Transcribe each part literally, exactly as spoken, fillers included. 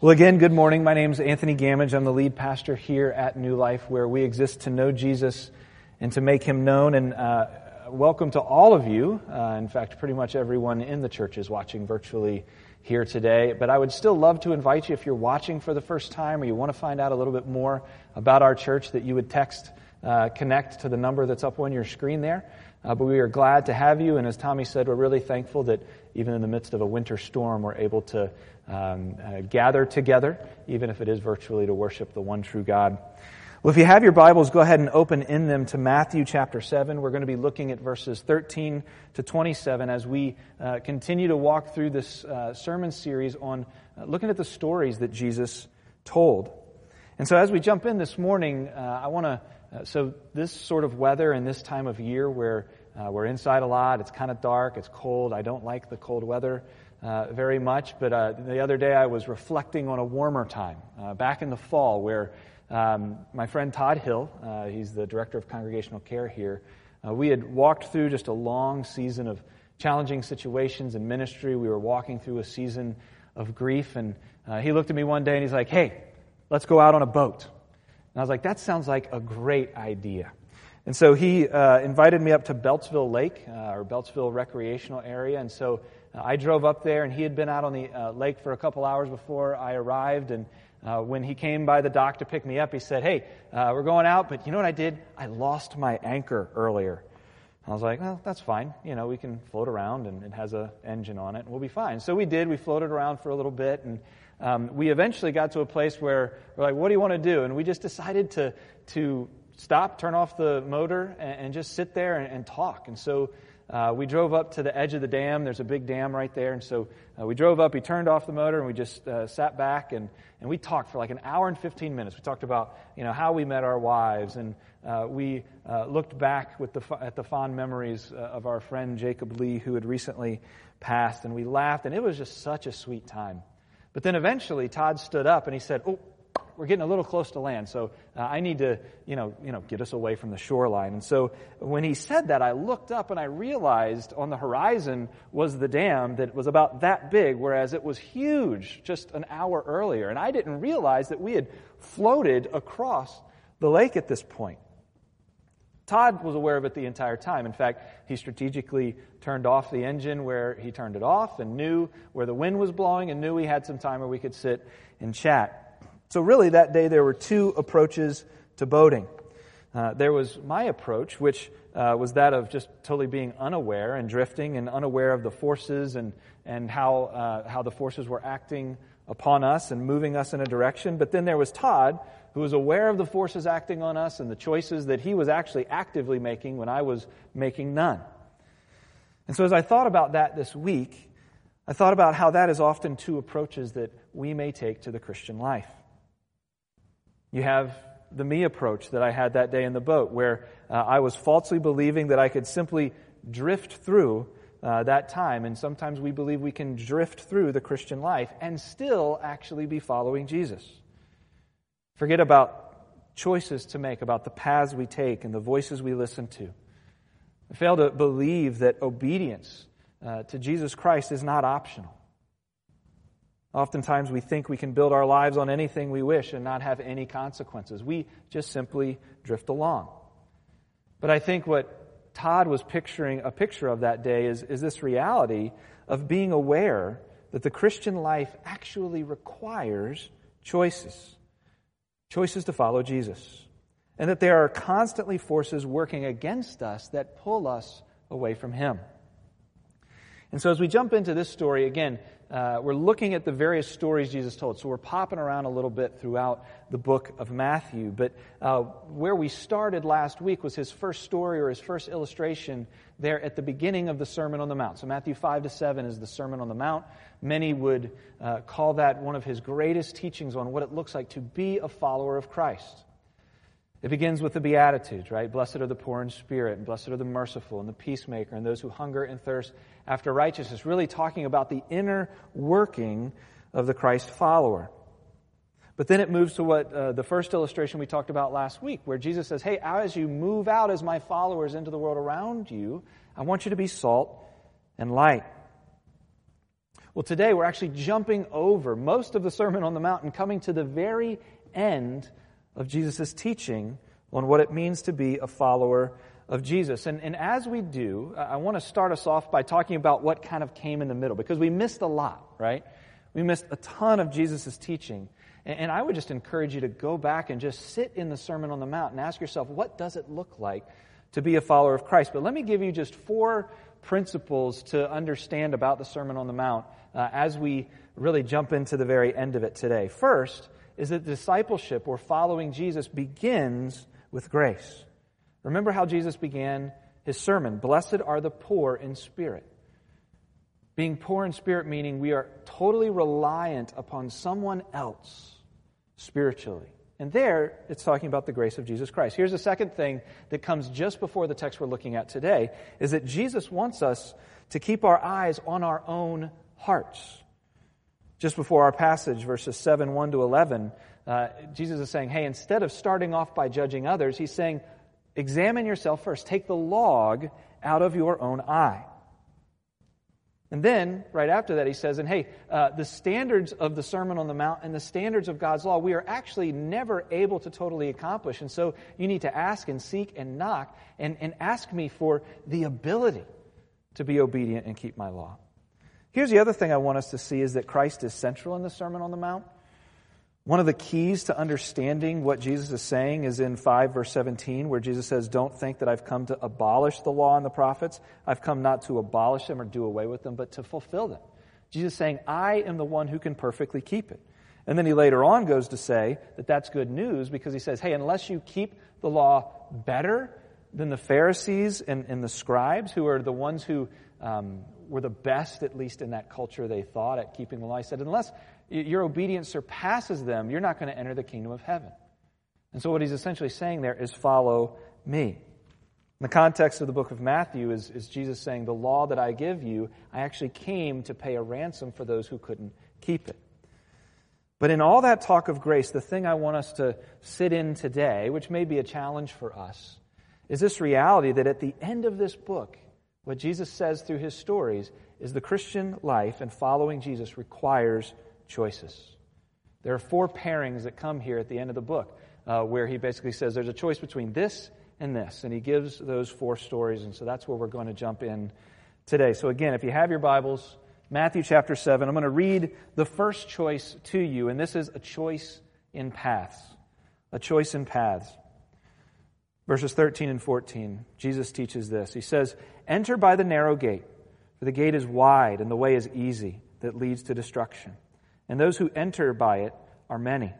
Well, again, good morning. My name is Anthony Gamage. I'm the lead pastor here at New Life, where we exist to know Jesus and to make him known. And uh, welcome to all of you. Uh, in fact, pretty much everyone in the church is watching virtually here today. But I would still love to invite you, if you're watching for the first time or you want to find out a little bit more about our church, that you would text uh, connect to the number that's up on your screen there. Uh, but we are glad to have you, and as Tommy said, we're really thankful that even in the midst of a winter storm, we're able to um, uh, gather together, even if it is virtually, to worship the one true God. Well, if you have your Bibles, go ahead and open in them to Matthew chapter seven. We're going to be looking at verses thirteen to twenty-seven as we uh, continue to walk through this uh, sermon series on uh, looking at the stories that Jesus told. And so as we jump in this morning, uh, I want to Uh, so this sort of weather and this time of year where uh, we're inside a lot, it's kind of dark, it's cold. I don't like the cold weather uh, very much, but uh, the other day I was reflecting on a warmer time, uh, back in the fall, where um, my friend Todd Hill, uh, he's the director of congregational care here, uh, we had walked through just a long season of challenging situations in ministry. We were walking through a season of grief, and uh, he looked at me one day and he's like, "Hey, let's go out on a boat." And I was like, that sounds like a great idea. And so he uh, invited me up to Beltsville Lake, uh, or Beltsville Recreational Area. And so uh, I drove up there, and he had been out on the uh, lake for a couple hours before I arrived. And uh, when he came by the dock to pick me up, he said, "Hey, uh, we're going out, but you know what I did? I lost my anchor earlier." And I was like, well, that's fine. You know, we can float around, and it has an engine on it, and we'll be fine. So we did. We floated around for a little bit, and Um, we eventually got to a place where we're like, what do you want to do? And we just decided to to stop, turn off the motor, and, and just sit there and, and talk. And so uh, we drove up to the edge of the dam. There's a big dam right there. And so uh, we drove up, he turned off the motor, and we just uh, sat back, and, and we talked for like an hour and fifteen minutes. We talked about, you know, how we met our wives, and uh, we uh, looked back with the at the fond memories uh, of our friend Jacob Lee, who had recently passed, and we laughed, and it was just such a sweet time. But then eventually Todd stood up and he said, "Oh, we're getting a little close to land, so uh, I need to, you know, you know, get us away from the shoreline." And so when he said that, I looked up and I realized on the horizon was the dam that was about that big, whereas it was huge just an hour earlier. And I didn't realize that we had floated across the lake at this point. Todd was aware of it the entire time. In fact, he strategically turned off the engine where he turned it off and knew where the wind was blowing and knew we had some time where we could sit and chat. So really that day there were two approaches to boating. Uh, there was my approach, which uh, was that of just totally being unaware and drifting and unaware of the forces and, and how, uh, how the forces were acting upon us and moving us in a direction. But then there was Todd, who was aware of the forces acting on us and the choices that he was actually actively making when I was making none. And so as I thought about that this week, I thought about how that is often two approaches that we may take to the Christian life. You have the me approach that I had that day in the boat, where uh, I was falsely believing that I could simply drift through uh, that time. And sometimes we believe we can drift through the Christian life and still actually be following Jesus. Forget about choices to make, about the paths we take and the voices we listen to. I fail to believe that obedience uh, to Jesus Christ is not optional. Oftentimes we think we can build our lives on anything we wish and not have any consequences. We just simply drift along. But I think what Todd was picturing, a picture of that day, is, is this reality of being aware that the Christian life actually requires choices. Choices to follow Jesus, and that there are constantly forces working against us that pull us away from him. And so as we jump into this story, again, uh, we're looking at the various stories Jesus told. So we're popping around a little bit throughout the book of Matthew. But uh, where we started last week was his first story, or his first illustration, there at the beginning of the Sermon on the Mount. So Matthew five to seven is the Sermon on the Mount. Many would uh, call that one of his greatest teachings on what it looks like to be a follower of Christ. It begins with the Beatitudes, right? Blessed are the poor in spirit, and blessed are the merciful, and the peacemaker, and those who hunger and thirst after righteousness. Really talking about the inner working of the Christ follower. But then it moves to what uh, the first illustration we talked about last week, where Jesus says, hey, as you move out as my followers into the world around you, I want you to be salt and light. Well, today we're actually jumping over most of the Sermon on the Mount and coming to the very end of Jesus' teaching on what it means to be a follower of Jesus. And, and as we do, I want to start us off by talking about what kind of came in the middle, because we missed a lot, right? We missed a ton of Jesus' teaching. And, and I would just encourage you to go back and just sit in the Sermon on the Mount and ask yourself, what does it look like to be a follower of Christ? But let me give you just four principles to understand about the Sermon on the Mount uh, as we really jump into the very end of it today. First is that discipleship or following Jesus begins with grace. Remember how Jesus began his sermon. Blessed are the poor in spirit. Being poor in spirit meaning we are totally reliant upon someone else spiritually. And there, it's talking about the grace of Jesus Christ. Here's the second thing that comes just before the text we're looking at today, is that Jesus wants us to keep our eyes on our own hearts. Just before our passage, verses seven, one to eleven, uh, Jesus is saying, hey, instead of starting off by judging others, he's saying, examine yourself first. Take the log out of your own eye. And then, right after that, he says, and hey, uh, the standards of the Sermon on the Mount and the standards of God's law, we are actually never able to totally accomplish. And so you need to ask and seek and knock and, and ask me for the ability to be obedient and keep my law. Here's the other thing I want us to see, is that Christ is central in the Sermon on the Mount. One of the keys to understanding what Jesus is saying is in five, verse seventeen, where Jesus says, don't think that I've come to abolish the law and the prophets. I've come not to abolish them or do away with them, but to fulfill them. Jesus is saying, I am the one who can perfectly keep it. And then he later on goes to say that that's good news, because he says, hey, unless you keep the law better than the Pharisees and, and the scribes, who are the ones who um, were the best, at least in that culture they thought, at keeping the law, he said, unless your obedience surpasses them, you're not going to enter the kingdom of heaven. And so what he's essentially saying there is, follow me. In the context of the book of Matthew is, is Jesus saying, the law that I give you, I actually came to pay a ransom for those who couldn't keep it. But in all that talk of grace, the thing I want us to sit in today, which may be a challenge for us, is this reality that at the end of this book, what Jesus says through his stories is the Christian life and following Jesus requires choices. There are four pairings that come here at the end of the book uh, where he basically says there's a choice between this and this, and he gives those four stories, and so that's where we're going to jump in today. So again, if you have your Bibles, Matthew chapter seven, I'm going to read the first choice to you, and this is a choice in paths. A choice in paths. Verses thirteen and fourteen, Jesus teaches this. He says, enter by the narrow gate, for the gate is wide and the way is easy that leads to destruction. And those who enter by it are many.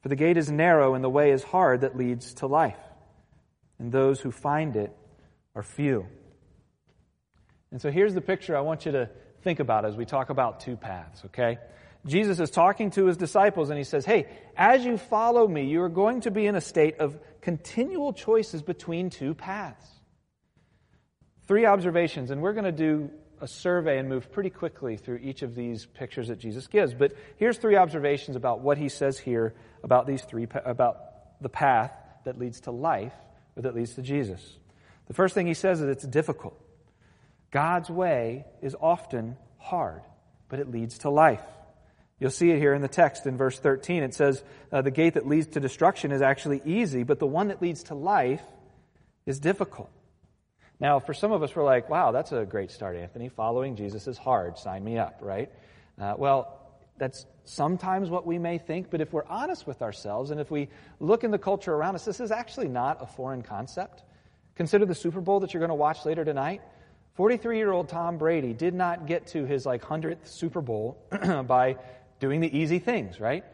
For the gate is narrow and the way is hard that leads to life. And those who find it are few. And so here's the picture I want you to think about as we talk about two paths, okay? Jesus is talking to his disciples and he says, hey, as you follow me, you are going to be in a state of continual choices between two paths. Three observations, and we're going to do a survey and move pretty quickly through each of these pictures that Jesus gives. But here's three observations about what he says here about these three, about the path that leads to life or that leads to Jesus. The first thing he says is it's difficult. God's way is often hard, but it leads to life. You'll see it here in the text in verse thirteen. It says uh, the gate that leads to destruction is actually easy, but the one that leads to life is difficult. Now, for some of us, we're like, wow, that's a great start, Anthony. Following Jesus is hard. Sign me up, right? Uh, well, that's sometimes what we may think, but if we're honest with ourselves and if we look in the culture around us, this is actually not a foreign concept. Consider the Super Bowl that you're going to watch later tonight. forty-three-year-old Tom Brady did not get to his like hundredth Super Bowl by doing the easy things, right?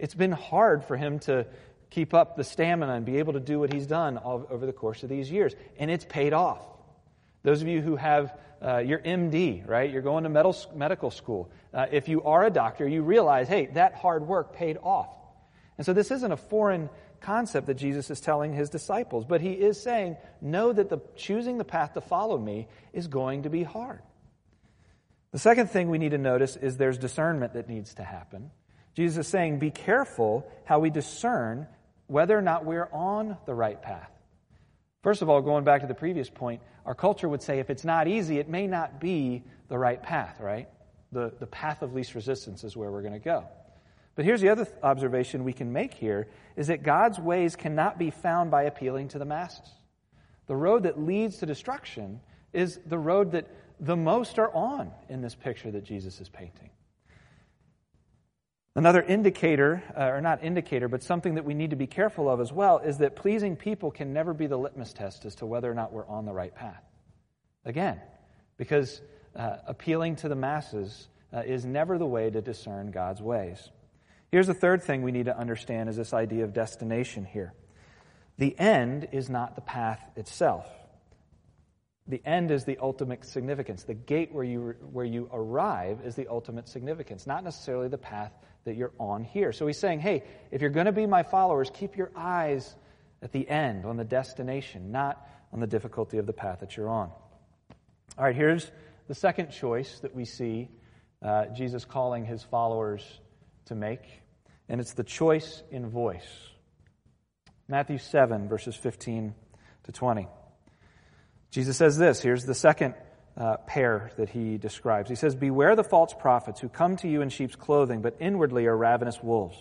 It's been hard for him to keep up the stamina and be able to do what he's done all over the course of these years, and it's paid off. Those of you who have uh, your M D, right, you're going to med- medical school. Uh, if you are a doctor, you realize, hey, that hard work paid off. And so this isn't a foreign concept that Jesus is telling his disciples, but he is saying, know that the choosing the path to follow me is going to be hard. The second thing we need to notice is there's discernment that needs to happen. Jesus is saying, be careful how we discern whether or not we're on the right path. First of all, going back to the previous point, our culture would say if it's not easy, it may not be the right path, right? the, the path of least resistance is where we're going to go. But here's the other th- observation we can make here, is that God's ways cannot be found by appealing to the masses. The road that leads to destruction is the road that the most are on in this picture that Jesus is painting. Another indicator, uh, or not indicator, but something that we need to be careful of as well, is that pleasing people can never be the litmus test as to whether or not we're on the right path. Again, because uh, appealing to the masses uh, is never the way to discern God's ways. Here's the third thing we need to understand, is this idea of destination here. The end is not the path itself. The end is the ultimate significance. The gate where you where you arrive is the ultimate significance, not necessarily the path that you're on here. So he's saying, hey, if you're going to be my followers, keep your eyes at the end, on the destination, not on the difficulty of the path that you're on. All right, here's the second choice that we see uh, Jesus calling his followers to make, and it's the choice in voice. Matthew seven, verses fifteen to twenty. Jesus says this. Here's the second uh, pair that he describes. He says, "Beware the false prophets who come to you in sheep's clothing, but inwardly are ravenous wolves.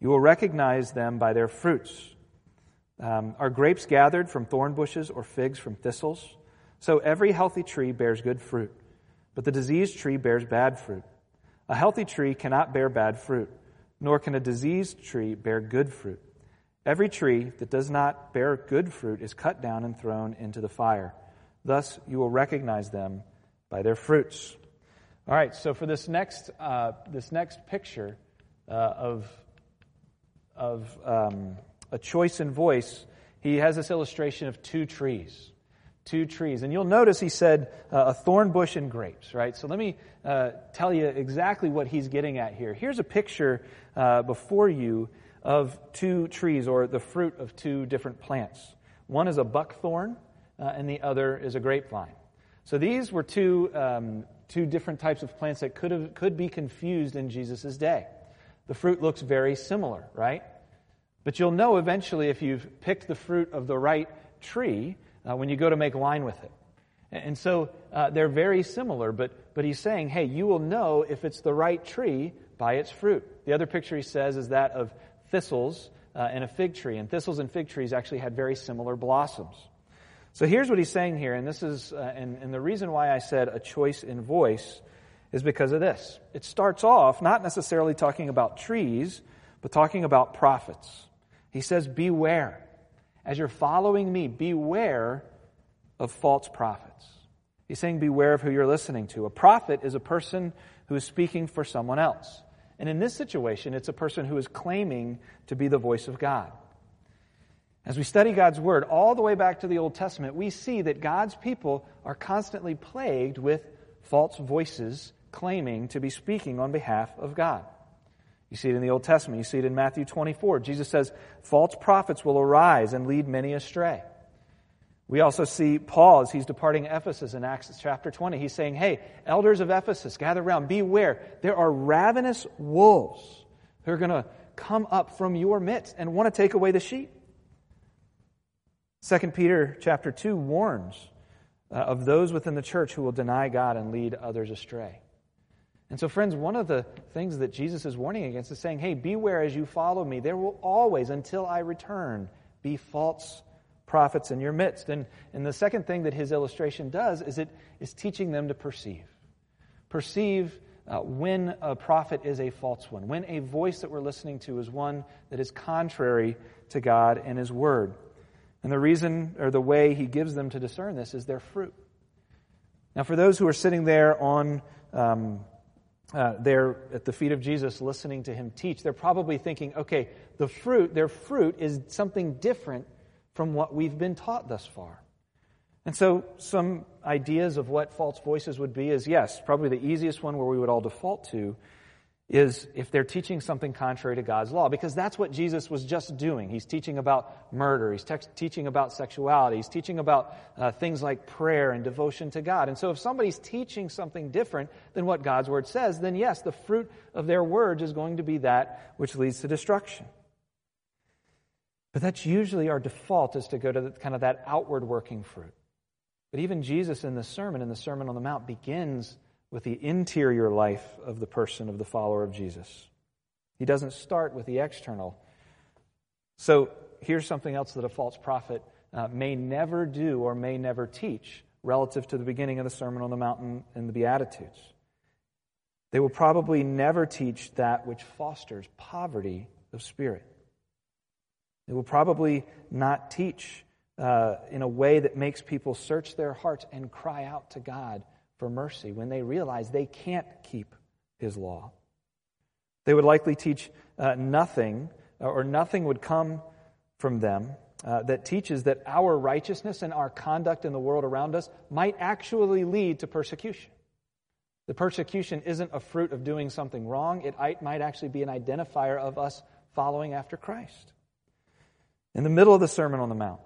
You will recognize them by their fruits. Um, are grapes gathered from thorn bushes or figs from thistles? So every healthy tree bears good fruit, but the diseased tree bears bad fruit. A healthy tree cannot bear bad fruit, nor can a diseased tree bear good fruit. Every tree that does not bear good fruit is cut down and thrown into the fire. Thus you will recognize them by their fruits." All right, so for this next uh, this next picture uh, of, of um, a choice in voice, he has this illustration of two trees. Two trees. And you'll notice he said uh, a thorn bush and grapes, right? So let me uh, tell you exactly what he's getting at here. Here's a picture uh, before you of two trees, or the fruit of two different plants. One is a buckthorn, uh, and the other is a grapevine. So these were two um, two different types of plants that could have, could be confused in Jesus' day. The fruit looks very similar, right? But you'll know eventually if you've picked the fruit of the right tree uh, when you go to make wine with it. And so uh, they're very similar, but but he's saying, hey, you will know if it's the right tree by its fruit. The other picture he says is that of thistles uh, and a fig tree, and thistles and fig trees actually had very similar blossoms. So here's what he's saying here, and this is, uh, and, and the reason why I said a choice in voice is because of this. It starts off not necessarily talking about trees, but talking about prophets. He says, beware. As you're following me, beware of false prophets. He's saying, beware of who you're listening to. A prophet is a person who is speaking for someone else. And in this situation, it's a person who is claiming to be the voice of God. As we study God's Word all the way back to the Old Testament, we see that God's people are constantly plagued with false voices claiming to be speaking on behalf of God. You see it in the Old Testament. You see it in Matthew twenty-four. Jesus says, false prophets will arise and lead many astray. We also see Paul as he's departing Ephesus in Acts chapter twenty. He's saying, hey, elders of Ephesus, gather around, beware. There are ravenous wolves who are going to come up from your midst and want to take away the sheep. Second Peter chapter two warns uh, of those within the church who will deny God and lead others astray. And so, friends, one of the things that Jesus is warning against is saying, hey, beware as you follow me. There will always, until I return, be false prophets in your midst. And, and the second thing that his illustration does is it is teaching them to perceive. Perceive uh, when a prophet is a false one, when a voice that we're listening to is one that is contrary to God and his word. And the reason, or the way he gives them to discern this, is their fruit. Now, for those who are sitting there on um, uh, there at the feet of Jesus listening to him teach, they're probably thinking, okay, the fruit, their fruit is something different from what we've been taught thus far. And so some ideas of what false voices would be is, yes, probably the easiest one where we would all default to is if they're teaching something contrary to God's law, because that's what Jesus was just doing. He's teaching about murder. He's te- teaching about sexuality. He's teaching about uh, things like prayer and devotion to God. And so if somebody's teaching something different than what God's word says, then yes, the fruit of their words is going to be that which leads to destruction. But that's usually our default, is to go to the, kind of that outward working fruit. But even Jesus in the sermon, in the Sermon on the Mount, begins with the interior life of the person, of the follower of Jesus. He doesn't start with the external. So here's something else that a false prophet uh, may never do or may never teach relative to the beginning of the Sermon on the Mount and the Beatitudes. They will probably never teach that which fosters poverty of spirit. They will probably not teach uh, in a way that makes people search their hearts and cry out to God for mercy when they realize they can't keep His law. They would likely teach uh, nothing, or nothing would come from them uh, that teaches that our righteousness and our conduct in the world around us might actually lead to persecution. The persecution isn't a fruit of doing something wrong. It might actually be an identifier of us following after Christ. In the middle of the Sermon on the Mount,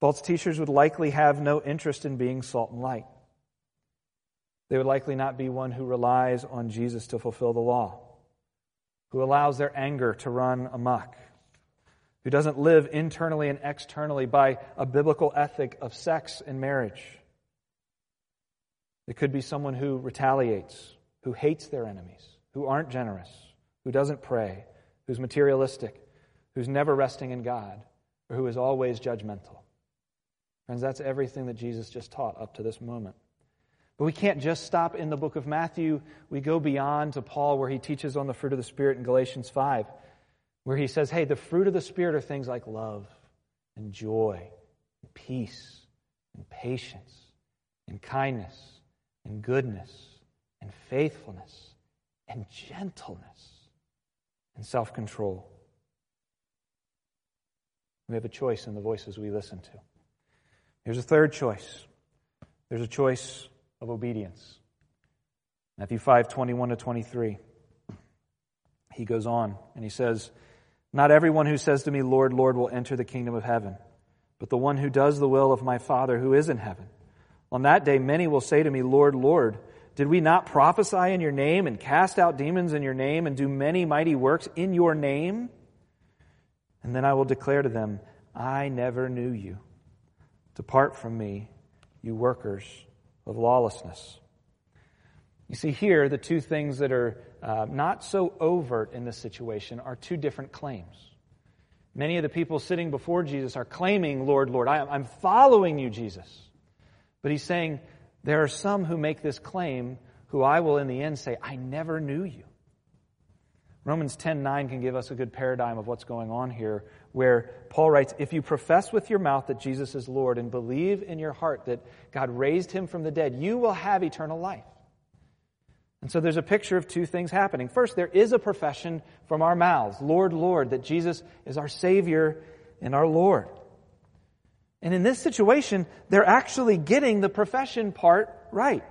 false teachers would likely have no interest in being salt and light. They would likely not be one who relies on Jesus to fulfill the law, who allows their anger to run amok, who doesn't live internally and externally by a biblical ethic of sex and marriage. It could be someone who retaliates, who hates their enemies, who aren't generous, who doesn't pray, who's materialistic, who's never resting in God, or who is always judgmental. Friends, that's everything that Jesus just taught up to this moment. But we can't just stop in the book of Matthew. We go beyond to Paul, where he teaches on the fruit of the Spirit in Galatians five, where he says, hey, the fruit of the Spirit are things like love and joy and peace and patience and kindness and goodness and faithfulness and gentleness and self-control. We have a choice in the voices we listen to. Here's a third choice. There's a choice of obedience. Matthew five, twenty-one to twenty-three. He goes on and he says, "Not everyone who says to me, 'Lord, Lord,' will enter the kingdom of heaven, but the one who does the will of my Father who is in heaven. On that day, many will say to me, 'Lord, Lord, did we not prophesy in your name and cast out demons in your name and do many mighty works in your name?' And then I will declare to them, 'I never knew you. Depart from me, you workers of lawlessness.'" You see, here the two things that are uh, not so overt in this situation are two different claims. Many of the people sitting before Jesus are claiming, "Lord, Lord, I, I'm following you, Jesus." But he's saying, there are some who make this claim who I will in the end say, "I never knew you." Romans ten nine can give us a good paradigm of what's going on here, where Paul writes, "If you profess with your mouth that Jesus is Lord and believe in your heart that God raised him from the dead, you will have eternal life." And so there's a picture of two things happening. First, there is a profession from our mouths, "Lord, Lord," that Jesus is our Savior and our Lord. And in this situation, they're actually getting the profession part right.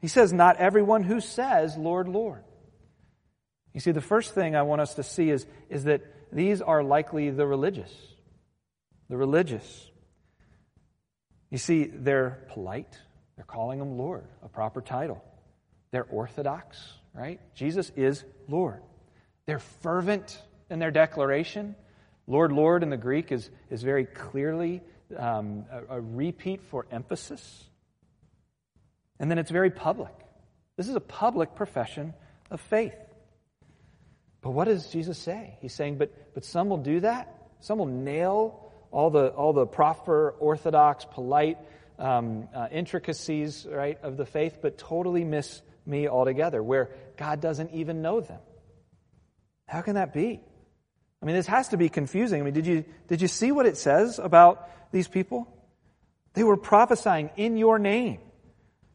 He says, "Not everyone who says, 'Lord, Lord.'" You see, the first thing I want us to see is, is that these are likely the religious. The religious. You see, they're polite. They're calling him Lord, a proper title. They're orthodox, right? Jesus is Lord. They're fervent in their declaration. Lord, Lord in the Greek is, is very clearly um, a, a repeat for emphasis. And then it's very public. This is a public profession of faith. But what does Jesus say? He's saying, but but some will do that. Some will nail all the all the proper, orthodox, polite um, uh, intricacies, right, of the faith, but totally miss me altogether, where God doesn't even know them. How can that be? I mean, this has to be confusing. I mean, did you did you see what it says about these people? They were prophesying in your name.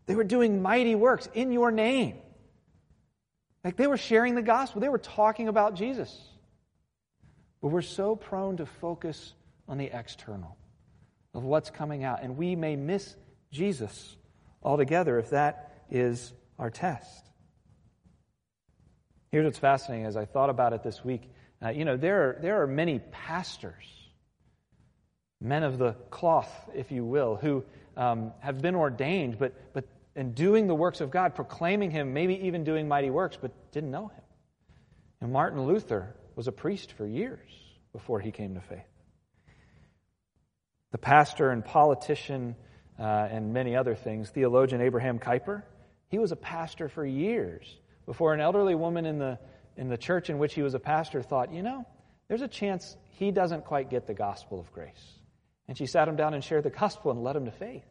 They were doing mighty works in your name. Like, they were sharing the gospel. They were talking about Jesus. But we're so prone to focus on the external, of what's coming out. And we may miss Jesus altogether if that is our test. Here's what's fascinating as I thought about it this week. Uh, you know, there are, there are many pastors, men of the cloth, if you will, who um, have been ordained, but but. and doing the works of God, proclaiming Him, maybe even doing mighty works, but didn't know Him. And Martin Luther was a priest for years before he came to faith. The pastor and politician uh, and many other things. Theologian Abraham Kuyper, he was a pastor for years before an elderly woman in the in the church in which he was a pastor thought, you know, there's a chance he doesn't quite get the gospel of grace. And she sat him down and shared the gospel and led him to faith.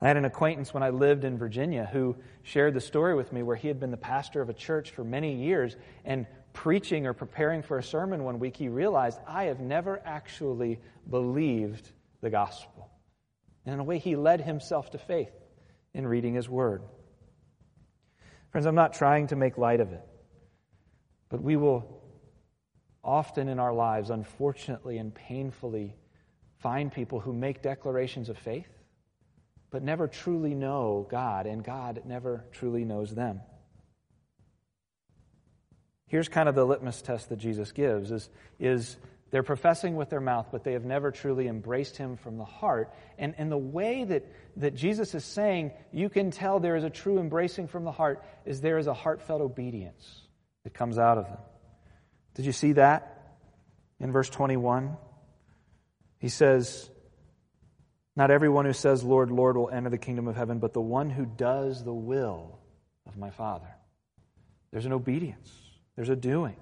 I had an acquaintance when I lived in Virginia who shared the story with me where he had been the pastor of a church for many years, and preaching or preparing for a sermon one week, he realized, I have never actually believed the gospel. And in a way, he led himself to faith in reading his word. Friends, I'm not trying to make light of it, but we will often in our lives, unfortunately and painfully, find people who make declarations of faith, but never truly know God, and God never truly knows them. Here's kind of the litmus test that Jesus gives, is, is they're professing with their mouth, but they have never truly embraced him from the heart. And, and the way that, that Jesus is saying you can tell there is a true embracing from the heart is there is a heartfelt obedience that comes out of them. Did you see that in verse twenty-one? He says, not everyone who says, Lord, Lord, will enter the kingdom of heaven, but the one who does the will of my Father. There's an obedience. There's a doing.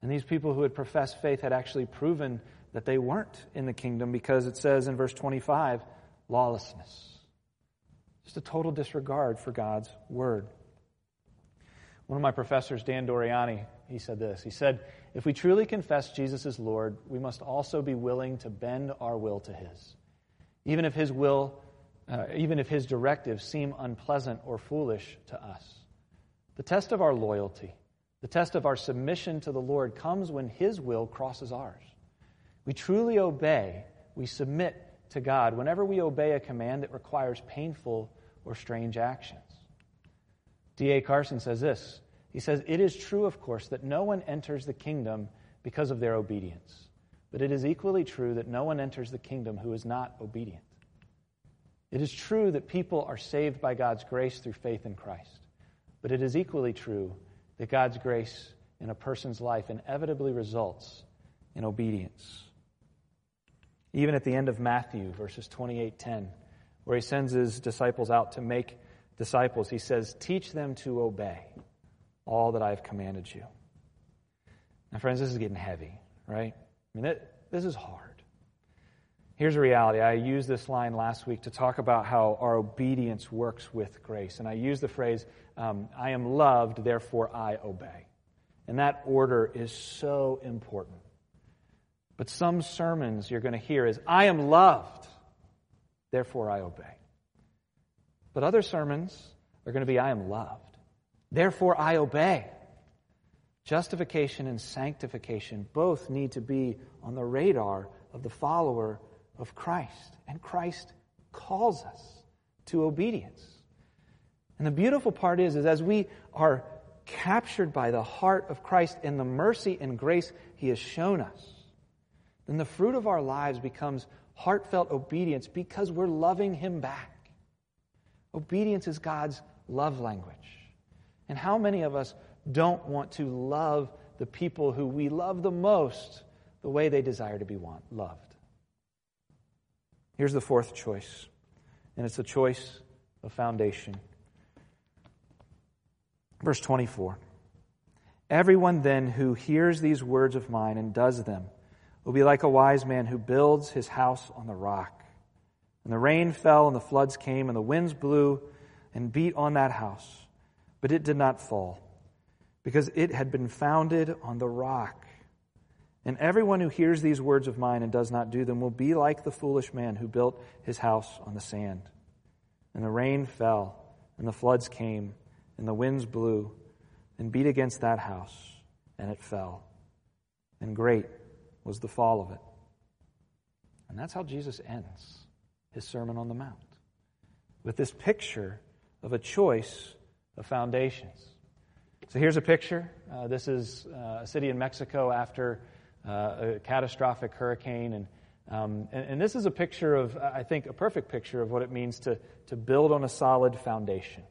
And these people who had professed faith had actually proven that they weren't in the kingdom, because it says in verse twenty-five, lawlessness. Just a total disregard for God's word. One of my professors, Dan Doriani, he said this. He said, if we truly confess Jesus is Lord, we must also be willing to bend our will to his. Even if his will, uh, even if his directives seem unpleasant or foolish to us. The test of our loyalty, the test of our submission to the Lord comes when his will crosses ours. We truly obey, we submit to God whenever we obey a command that requires painful or strange actions. D A Carson says this. He says, it is true, of course, that no one enters the kingdom because of their obedience. But it is equally true that no one enters the kingdom who is not obedient. It is true that people are saved by God's grace through faith in Christ. But it is equally true that God's grace in a person's life inevitably results in obedience. Even at the end of Matthew, verses twenty-eight ten, where he sends his disciples out to make disciples, he says, teach them to obey all that I have commanded you. Now, friends, this is getting heavy, right? I mean, this is hard. Here's a reality. I used this line last week to talk about how our obedience works with grace. And I used the phrase, um, I am loved, therefore I obey. And that order is so important. But some sermons you're going to hear is, I am loved, therefore I obey. But other sermons are going to be, I am loved, therefore I obey. Justification and sanctification both need to be on the radar of the follower of Christ. And Christ calls us to obedience. And the beautiful part is, is as we are captured by the heart of Christ and the mercy and grace he has shown us, then the fruit of our lives becomes heartfelt obedience because we're loving him back. Obedience is God's love language. And how many of us don't want to love the people who we love the most the way they desire to be want, loved. Here's the fourth choice, and it's the choice of foundation. Verse twenty-four, everyone then who hears these words of mine and does them will be like a wise man who builds his house on the rock. And the rain fell and the floods came and the winds blew and beat on that house, but it did not fall, because it had been founded on the rock. And everyone who hears these words of mine and does not do them will be like the foolish man who built his house on the sand. And the rain fell, and the floods came, and the winds blew, and beat against that house, and it fell. And great was the fall of it. And that's how Jesus ends his Sermon on the Mount, with this picture of a choice of foundations. So here's a picture. Uh, this is uh, a city in Mexico after uh, a catastrophic hurricane. And, um, and and this is a picture of, I think, a perfect picture of what it means to, to build on a solid foundation.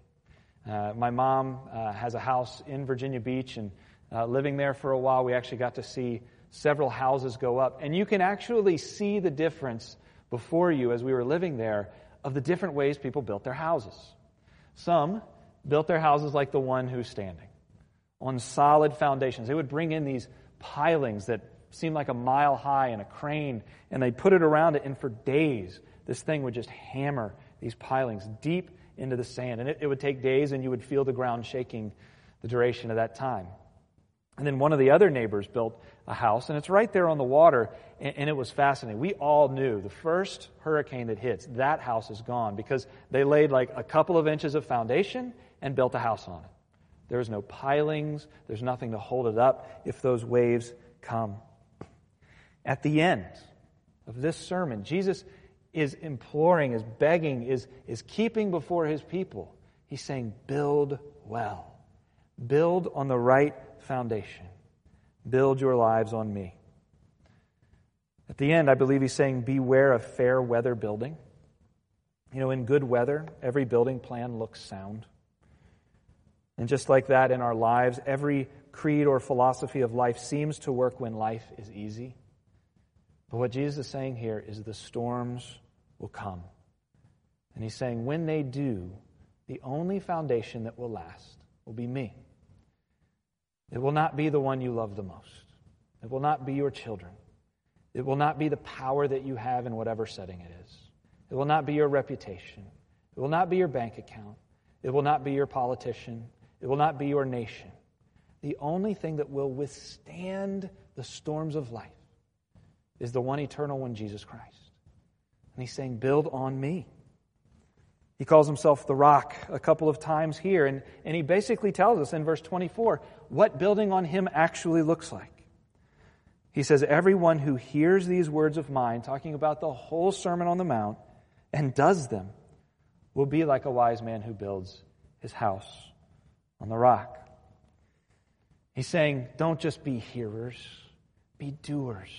Uh, my mom uh, has a house in Virginia Beach, and uh, living there for a while, we actually got to see several houses go up. And you can actually see the difference before you as we were living there of the different ways people built their houses. Some built their houses like the one who's standing, on solid foundations. They would bring in these pilings that seemed like a mile high and a crane, and they'd put it around it, and for days, this thing would just hammer these pilings deep into the sand, and it, it would take days, and you would feel the ground shaking the duration of that time. And then one of the other neighbors built a house, and it's right there on the water, and, and it was fascinating. We all knew the first hurricane that hits, that house is gone, because they laid like a couple of inches of foundation and built a house on it. There's no pilings, there's nothing to hold it up if those waves come. At the end of this sermon, Jesus is imploring, is begging, is, is keeping before his people. He's saying, build well. Build on the right foundation. Build your lives on me. At the end, I believe he's saying, beware of fair weather building. You know, in good weather, every building plan looks sound. And just like that in our lives, every creed or philosophy of life seems to work when life is easy. But what Jesus is saying here is the storms will come. And he's saying when they do, the only foundation that will last will be me. It will not be the one you love the most. It will not be your children. It will not be the power that you have in whatever setting it is. It will not be your reputation. It will not be your bank account. It will not be your politician. It will not be your nation. The only thing that will withstand the storms of life is the one eternal one, Jesus Christ. And he's saying, build on me. He calls himself the rock a couple of times here, and, and he basically tells us in verse twenty-four what building on him actually looks like. He says, everyone who hears these words of mine, talking about the whole Sermon on the Mount, and does them, will be like a wise man who builds his house on the rock. He's saying, don't just be hearers, be doers.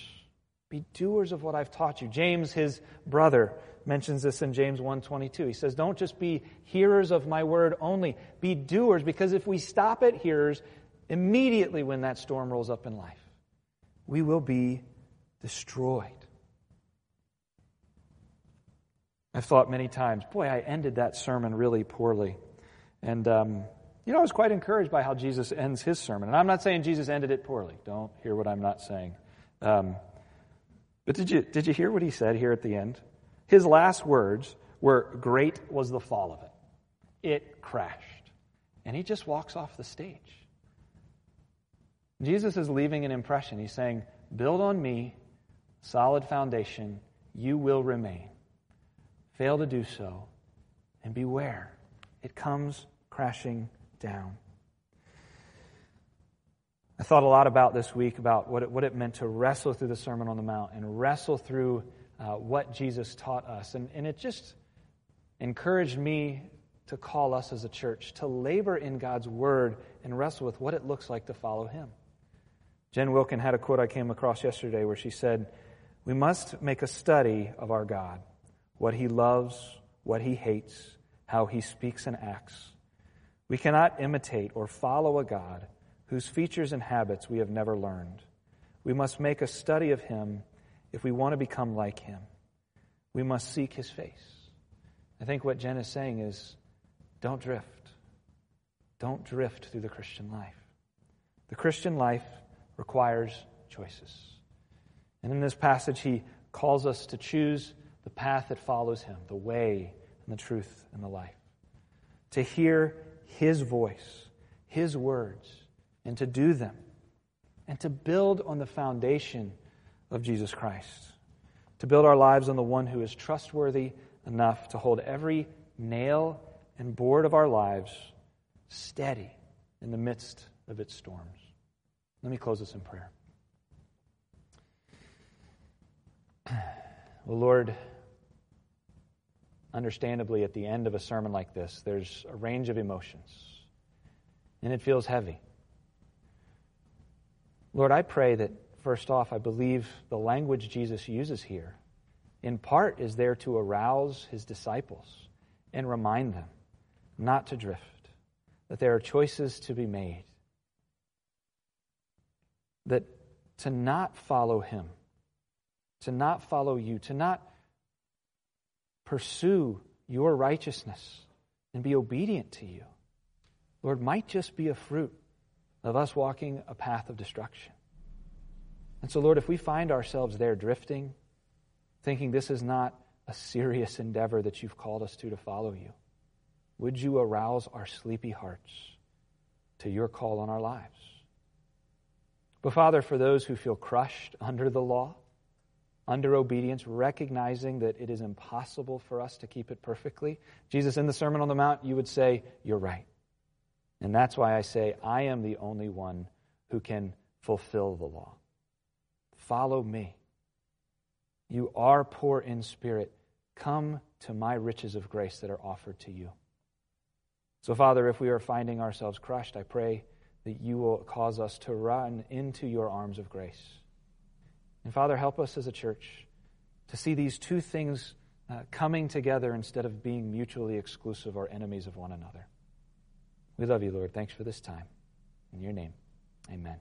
Be doers of what I've taught you. James, his brother, mentions this in James one twenty-two. He says, don't just be hearers of my word only. Be doers, because if we stop at hearers, immediately when that storm rolls up in life, we will be destroyed. I've thought many times, boy, I ended that sermon really poorly. And, um, you know, I was quite encouraged by how Jesus ends his sermon. And I'm not saying Jesus ended it poorly. Don't hear what I'm not saying. Um But did you did you hear what he said here at the end? His last words were, great was the fall of it. It crashed. And he just walks off the stage. Jesus is leaving an impression. He's saying, build on me, solid foundation, you will remain. Fail to do so, and beware. It comes crashing down. I thought a lot about this week about what it, what it meant to wrestle through the Sermon on the Mount and wrestle through uh, what Jesus taught us. And, and it just encouraged me to call us as a church to labor in God's Word and wrestle with what it looks like to follow Him. Jen Wilkin had a quote I came across yesterday where she said, we must make a study of our God, what He loves, what He hates, how He speaks and acts. We cannot imitate or follow a God whose features and habits we have never learned. We must make a study of him if we want to become like him. We must seek his face. I think what Jen is saying is, don't drift. Don't drift through the Christian life. The Christian life requires choices. And in this passage, he calls us to choose the path that follows him, the way and the truth and the life. To hear his voice, his words, and to do them, and to build on the foundation of Jesus Christ, to build our lives on the one who is trustworthy enough to hold every nail and board of our lives steady in the midst of its storms. Let me close this in prayer. Well, Lord, understandably, at the end of a sermon like this, there's a range of emotions, and it feels heavy. Lord, I pray that, first off, I believe the language Jesus uses here, in part, is there to arouse his disciples and remind them not to drift, that there are choices to be made, that to not follow him, to not follow you, to not pursue your righteousness and be obedient to you, Lord, might just be a fruit of us walking a path of destruction. And so, Lord, if we find ourselves there drifting, thinking this is not a serious endeavor that you've called us to to follow you, would you arouse our sleepy hearts to your call on our lives? But, Father, for those who feel crushed under the law, under obedience, recognizing that it is impossible for us to keep it perfectly, Jesus, in the Sermon on the Mount, you would say, you're right. And that's why I say, I am the only one who can fulfill the law. Follow me. You are poor in spirit. Come to my riches of grace that are offered to you. So, Father, if we are finding ourselves crushed, I pray that you will cause us to run into your arms of grace. And, Father, help us as a church to see these two things uh, coming together instead of being mutually exclusive or enemies of one another. We love you, Lord. Thanks for this time. In your name, amen.